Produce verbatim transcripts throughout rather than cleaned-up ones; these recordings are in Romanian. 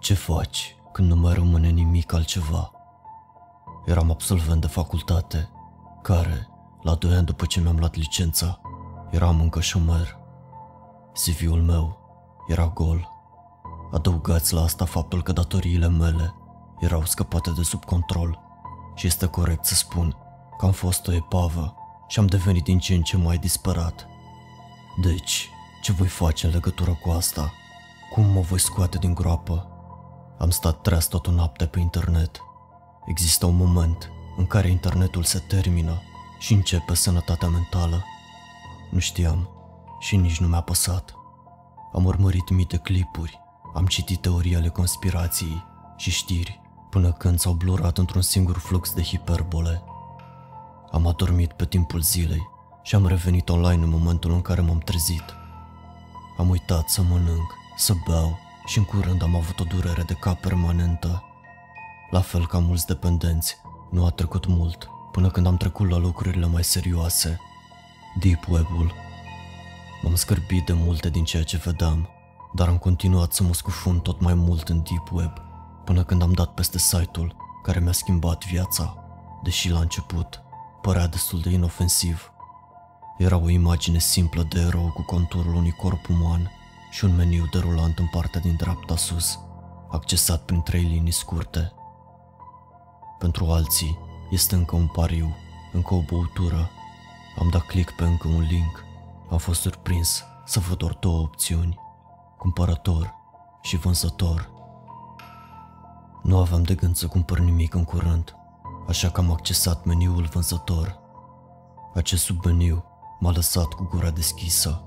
Ce faci când nu mai rămâne nimic altceva? Eram absolvent de facultate, care, la doi ani după ce mi-am luat licența, eram încă șomer. C V-ul meu era gol. Adăugați la asta faptul că datoriile mele erau scăpate de sub control și este corect să spun că am fost o epavă și am devenit din ce în ce mai disperat. Deci, ce voi face în legătură cu asta? Cum mă voi scoate din groapă? Am stat treaz tot o noapte pe internet. Există un moment în care internetul se termină și începe sănătatea mentală. Nu știam și nici nu mi-a păsat. Am urmărit mii de clipuri, am citit teorii ale conspirației și știri, până când s-au blurat într-un singur flux de hiperbole. Am adormit pe timpul zilei și am revenit online în momentul în care m-am trezit. Am uitat să mănânc, să beau și în curând am avut o durere de cap permanentă. La fel ca mulți dependenți, nu a trecut mult până când am trecut la lucrurile mai serioase. Deep Web-ul. M-am scârbit de multe din ceea ce vedeam, dar am continuat să mă scufund tot mai mult în Deep Web, până când am dat peste site-ul care mi-a schimbat viața, deși la început părea destul de inofensiv. Era o imagine simplă de erou cu conturul unui corp uman și un meniu derulant în partea din dreapta sus, accesat prin trei linii scurte. Pentru alții este încă un pariu, încă o băutură. Am dat click pe încă un link. Am fost surprins să văd doar două opțiuni, cumpărător și vânzător. Nu aveam de gând să cumpăr nimic în curând, așa că am accesat meniul vânzător. Acest submeniu m-a lăsat cu gura deschisă.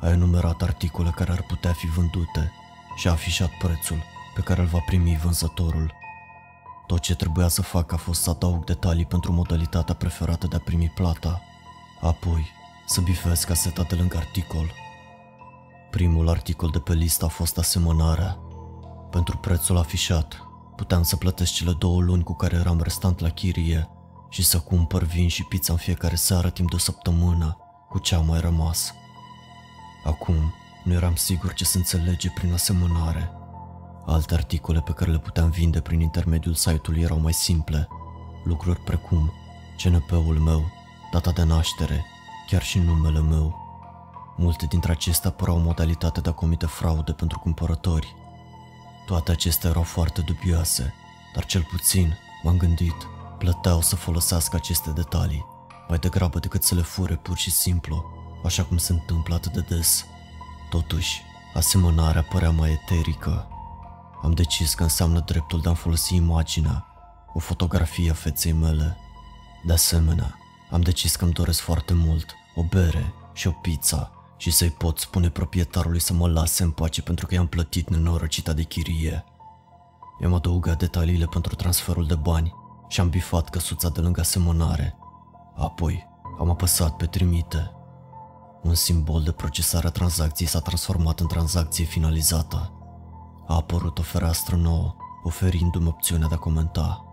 A enumerat articole care ar putea fi vândute și a afișat prețul pe care îl va primi vânzătorul. Tot ce trebuia să fac a fost să adaug detalii pentru modalitatea preferată de a primi plata, apoi să bifez caseta de lângă articol. Primul articol de pe listă a fost asemănarea. Pentru prețul afișat, puteam să plătesc cele două luni cu care eram restant la chirie și să cumpăr vin și pizza în fiecare seară timp de o săptămână cu ce am mai rămas. Acum, nu eram sigur ce se înțelege prin asemănare. Alte articole pe care le puteam vinde prin intermediul site-ului erau mai simple, lucruri precum C N P-ul meu, data de naștere, chiar și numele meu. Multe dintre acestea păreau modalitatea de a comite fraude pentru cumpărători. Toate acestea erau foarte dubioase, dar cel puțin, m-am gândit, plăteau să folosească aceste detalii, mai degrabă decât să le fure pur și simplu, așa cum se întâmplă atât de des. Totuși, asemănarea părea mai eterică. Am decis că înseamnă dreptul de a-mi folosi imaginea, o fotografie a feței mele. De asemenea, am decis că îmi doresc foarte mult o bere și o pizza și să-i pot spune proprietarului să mă lase în pace pentru că i-am plătit nenorocita de chirie. I-am adăugat detaliile pentru transferul de bani și am bifat căsuța de lângă asemănare. Apoi am apăsat pe trimite. Un simbol de procesare a tranzacției s-a transformat în tranzacție finalizată. A apărut o fereastră nouă, oferindu-mi opțiunea de a comenta.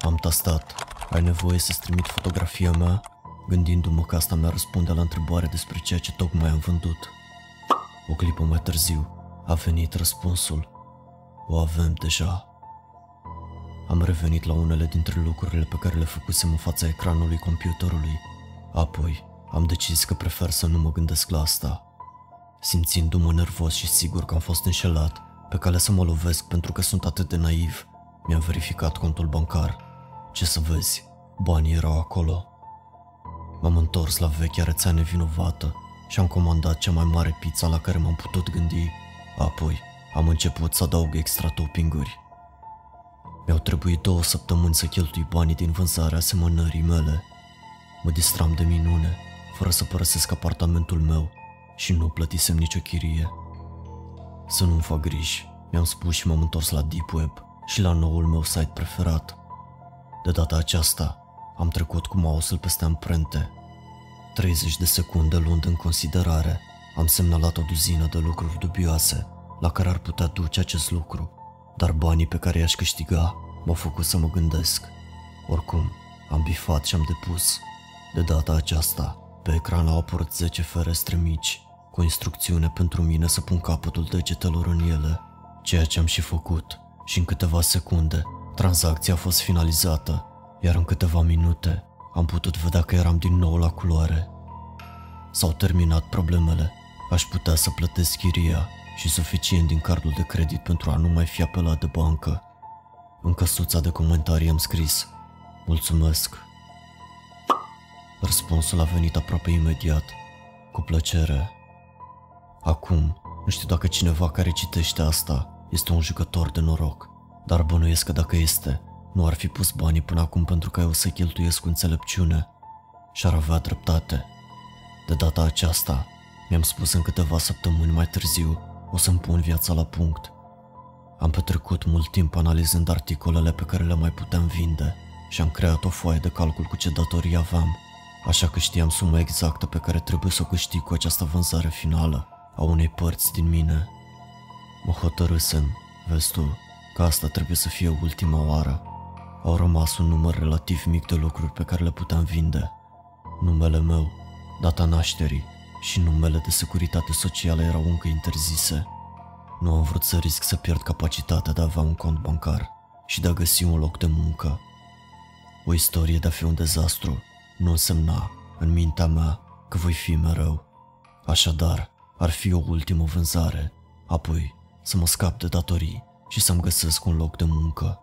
Am tastat, ai nevoie să-ți trimit fotografia mea? Gândindu-mă că asta mi-a răspunde la întrebare despre ceea ce tocmai am vândut. O clipă mai târziu a venit răspunsul. O avem deja. Am revenit la unele dintre lucrurile pe care le făcusem în fața ecranului computerului. Apoi am decis că prefer să nu mă gândesc la asta. Simțindu-mă nervos și sigur că am fost înșelat, pe cale să mă lovesc pentru că sunt atât de naiv, mi-am verificat contul bancar. Ce să vezi, banii erau acolo. M-am întors la vechea rețea nevinovată și am comandat cea mai mare pizza la care m-am putut gândi, apoi am început să adaug extra toppinguri. Mi-au trebuit două săptămâni să cheltui banii din vânzarea asemănării mele. Mă distram de minune, fără să părăsesc apartamentul meu și nu plătisem nicio chirie. Să nu-mi fac griji, mi-am spus și m-am întors la Deep Web și la noul meu site preferat. De data aceasta, am trecut cu mouse-ul peste amprente. treizeci de secunde luând în considerare, am semnalat o duzină de lucruri dubioase la care ar putea duce acest lucru, dar banii pe care i-aș câștiga m-au făcut să mă gândesc. Oricum, am bifat și am depus. De data aceasta, pe ecran au apărut zece ferestre mici, cu instrucțiune pentru mine să pun capătul degetelor în ele, ceea ce am și făcut, și în câteva secunde tranzacția a fost finalizată, iar în câteva minute am putut vedea că eram din nou la culoare. S-au terminat problemele, aș putea să plătesc chiria și suficient din cardul de credit pentru a nu mai fi apelat de bancă. În căsuța de comentarii am scris: mulțumesc. Răspunsul a venit aproape imediat: cu plăcere. Acum, nu știu dacă cineva care citește asta este un jucător de noroc, dar bănuiesc că dacă este, nu ar fi pus banii până acum pentru că eu să cheltuiesc cu înțelepciune. Și-ar avea dreptate. De data aceasta, mi-am spus în câteva săptămâni mai târziu, o să-mi pun viața la punct. Am petrecut mult timp analizând articolele pe care le mai puteam vinde și am creat o foaie de calcul cu ce datorii aveam, așa că știam suma exactă pe care trebuie să o câștig cu această vânzare finală a unei părți din mine. Mă hotărâsem, vezi tu, că asta trebuie să fie ultima oară. Au rămas un număr relativ mic de lucruri pe care le puteam vinde: numele meu, data nașterii și numele de securitate socială erau încă interzise. Nu am vrut să risc să pierd capacitatea de a avea un cont bancar și de a găsi un loc de muncă. O istorie de a fi un dezastru nu însemna, în mintea mea, că voi fi mereu. Așadar, ar fi o ultimă vânzare, apoi să mă scap de datorii și să-mi găsesc un loc de muncă.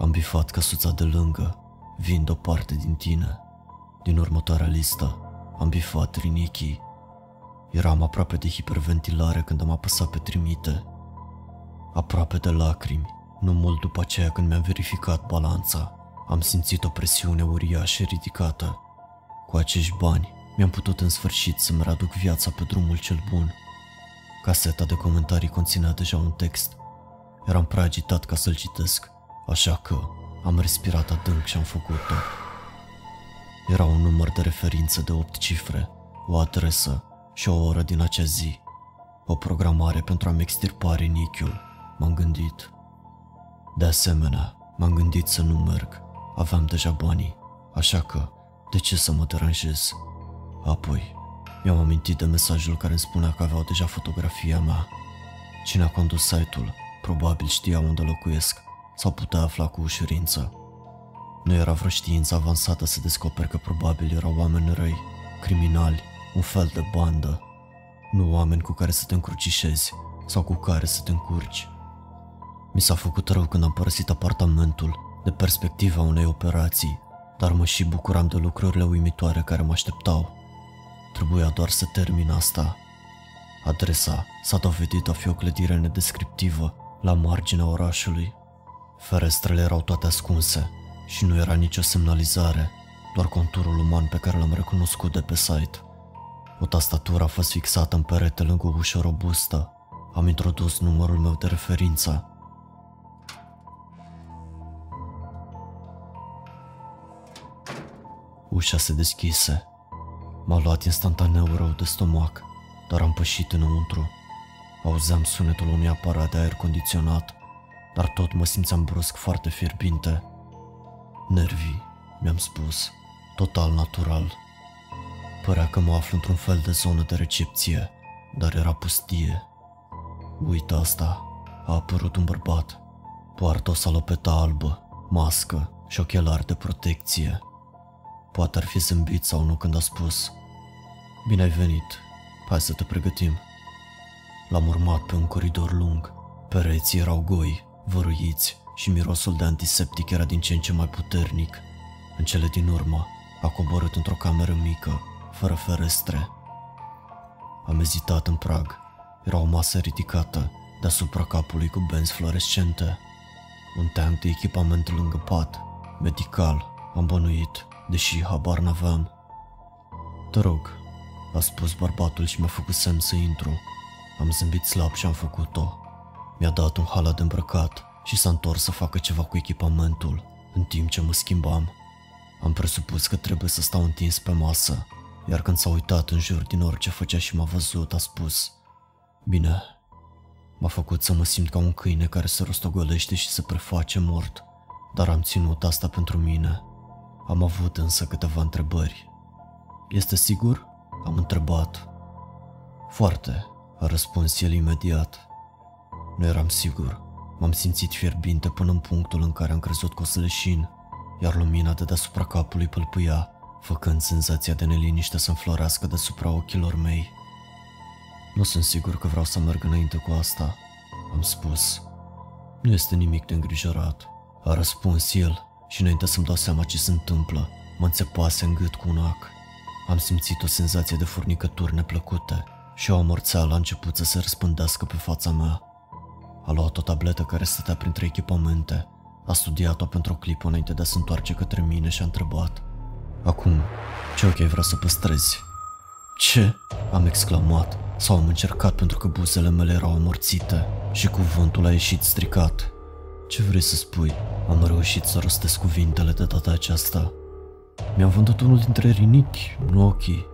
Am bifat căsuța de lângă: vind o parte din tine. Din următoarea listă am bifat rinichii. Eram aproape de hiperventilare când am apăsat pe trimite. Aproape de lacrimi, nu mult după aceea când mi-am verificat balanța, am simțit o presiune uriașă ridicată. Cu acești bani mi-am putut în sfârșit să-mi readuc viața pe drumul cel bun. Caseta de comentarii conținea deja un text. Eram prea agitat ca să-l citesc, așa că am respirat adânc și am făcut-o. Era un număr de referință de opt cifre, o adresă și o oră din acea zi. O programare pentru a-mi extirpa rinichiul, m-am gândit. De asemenea, m-am gândit să nu merg. Aveam deja banii, așa că de ce să mă deranjez? Apoi, mi-am amintit de mesajul care îmi spunea că aveau deja fotografia mea. Cine a condus site-ul probabil știa unde locuiesc sau putea afla cu ușurință. Nu era vreo știință avansată să descoperi că probabil erau oameni răi, criminali, un fel de bandă. Nu oameni cu care să te încrucișezi sau cu care să te încurci. Mi s-a făcut rău când am părăsit apartamentul de perspectiva unei operații, dar mă și bucuram de lucrurile uimitoare care mă așteptau. Trebuia doar să termin asta. Adresa s-a dovedit a fi o clădire nedescriptivă la marginea orașului. Ferestrele erau toate ascunse și nu era nicio semnalizare, doar conturul uman pe care l-am recunoscut de pe site. O tastatură a fost fixată în perete lângă o ușă robustă. Am introdus numărul meu de referință. Ușa se deschise. M-a luat instantaneu rău de stomac, dar am pășit înăuntru. Auzeam sunetul unui aparat de aer condiționat, dar tot mă simțeam brusc foarte fierbinte. Nervii, mi-am spus, total natural. Părea că mă aflu într-un fel de zonă de recepție, dar era pustie. Uite asta, a apărut un bărbat. Poartă o salopeta albă, mască și ochelari de protecție. Poate ar fi zâmbit sau nu când a spus: bine ai venit, hai să te pregătim. L-am urmat pe un coridor lung. Pereții erau goi, văruiți și mirosul de antiseptic era din ce în ce mai puternic. În cele din urmă a coborât într-o cameră mică, fără ferestre. Am ezitat în prag. Era o masă ridicată, deasupra capului cu benzi fluorescente. Un teanc de echipament lângă pat, medical, am bănuit, deși habar n-aveam. Te rog, a spus bărbatul și mi-a făcut semn să intru. Am zâmbit slab și am făcut-o. Mi-a dat un halat de îmbrăcat și s-a întors să facă ceva cu echipamentul, în timp ce mă schimbam. Am presupus că trebuie să stau întins pe masă, iar când s-a uitat în jur din orice făcea și m-a văzut, a spus: bine. M-a făcut să mă simt ca un câine care se rostogolește și se preface mort, dar am ținut asta pentru mine. Am avut însă câteva întrebări. Este sigur? Am întrebat. Foarte, a răspuns el imediat. Nu eram sigur. M-am simțit fierbinte până în punctul în care am crezut că o să leșin, iar lumina de deasupra capului pâlpâia, făcând senzația de neliniște să înflorească deasupra ochilor mei. Nu sunt sigur că vreau să merg înainte cu asta, am spus. Nu este nimic de îngrijorat, a răspuns el și înainte să-mi dau seama ce se întâmplă, mă înțepase în gât cu un ac. Am simțit o senzație de furnicături neplăcute și o amorțeală a început să se răspândească pe fața mea. A luat o tabletă care stătea printre echipamente, a studiat-o pentru o clipă înainte de a se întoarce către mine și a întrebat: "Acum, ce ochi ai vrea să păstrezi?" "Ce?" am exclamat sau am încercat, pentru că buzele mele erau amorțite și cuvântul a ieșit stricat. "Ce vrei să spui?" am reușit să rostesc cuvintele de data aceasta. "Mi-am vândut unul dintre rinichi, nu ochii."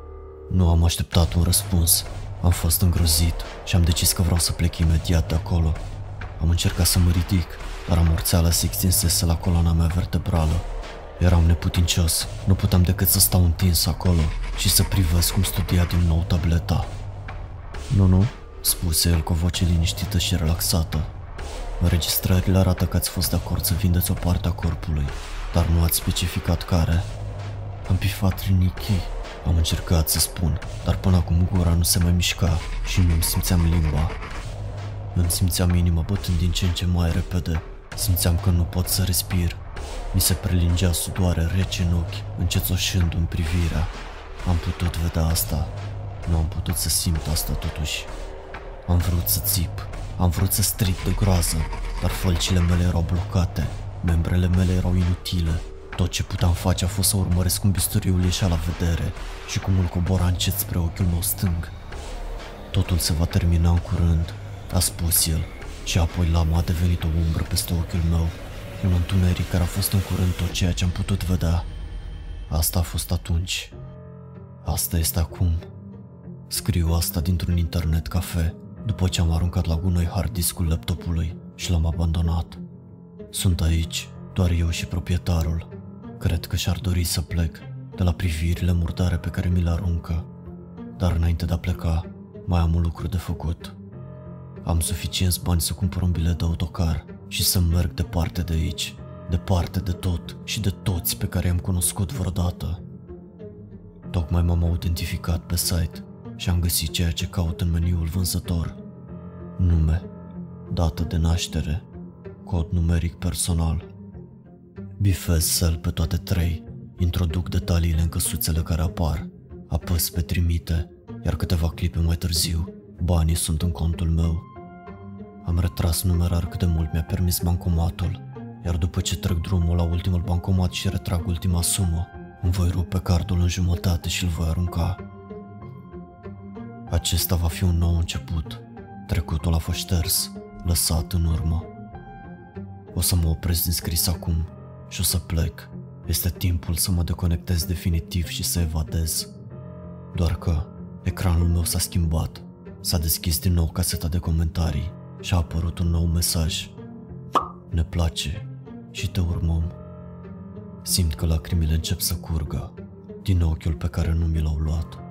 Nu am așteptat un răspuns. Am fost îngrozit și am decis că vreau să plec imediat de acolo. Am încercat să mă ridic, dar amorțeala se extinsese la coloana mea vertebrală. Eram neputincios, nu puteam decât să stau întins acolo și să privesc cum studia din nou tableta. "Nu, nu," spuse el cu o voce liniștită și relaxată. "Înregistrările arată că ați fost de acord să vindeți o parte a corpului, dar nu ați specificat care." Am pifat rinichii, am încercat să spun, dar până acum gura nu se mai mișca și nu-mi simțeam limba. Îmi simțeam inima bătând din ce în ce mai repede, simțeam că nu pot să respir. Mi se prelingea sudoare rece în ochi, încețoșându-mi privirea. Am putut vedea asta, nu am putut să simt asta totuși. Am vrut să țip, am vrut să strig de groază, dar fălcile mele erau blocate, membrele mele erau inutile. Tot ce puteam face a fost să urmăresc cum bisturiul ieșea la vedere și cum îl cobora încet spre ochiul meu stâng. "Totul se va termina în curând," a spus el, și apoi lama a devenit o umbră peste ochiul meu, un întuneric care a fost în curând tot ceea ce am putut vedea. Asta a fost atunci. Asta este acum. Scriu asta dintr-un internet cafe, după ce am aruncat la gunoi hard discul laptopului și l-am abandonat. Sunt aici, doar eu și proprietarul. Cred că și-ar dori să plec de la privirile murdare pe care mi le aruncă. Dar înainte de a pleca, mai am un lucru de făcut. Am suficienți bani să cumpăr un bilet de autocar și să merg departe de aici, departe de tot și de toți pe care i-am cunoscut vreodată. Tocmai m-am autentificat pe site și am găsit ceea ce caut în meniul vânzător: nume, dată de naștere, cod numeric personal. Bifez sel pe toate trei, introduc detaliile în căsuțele care apar, apăs pe trimite, iar câteva clipe mai târziu, banii sunt în contul meu. Am retras numerar cât de mult mi-a permis bancomatul, iar după ce trec drumul la ultimul bancomat și retrag ultima sumă, îmi voi rupe cardul în jumătate și îl voi arunca. Acesta va fi un nou început. Trecutul a fost șters, lăsat în urmă. O să mă opresc din scris acum și o să plec. Este timpul să mă deconectez definitiv și să evadez. Doar că ecranul meu s-a schimbat. S-a deschis din nou caseta de comentarii și a apărut un nou mesaj: "Ne place și te urmăm." Simt că lacrimile încep să curgă din ochiul pe care nu mi l-au luat.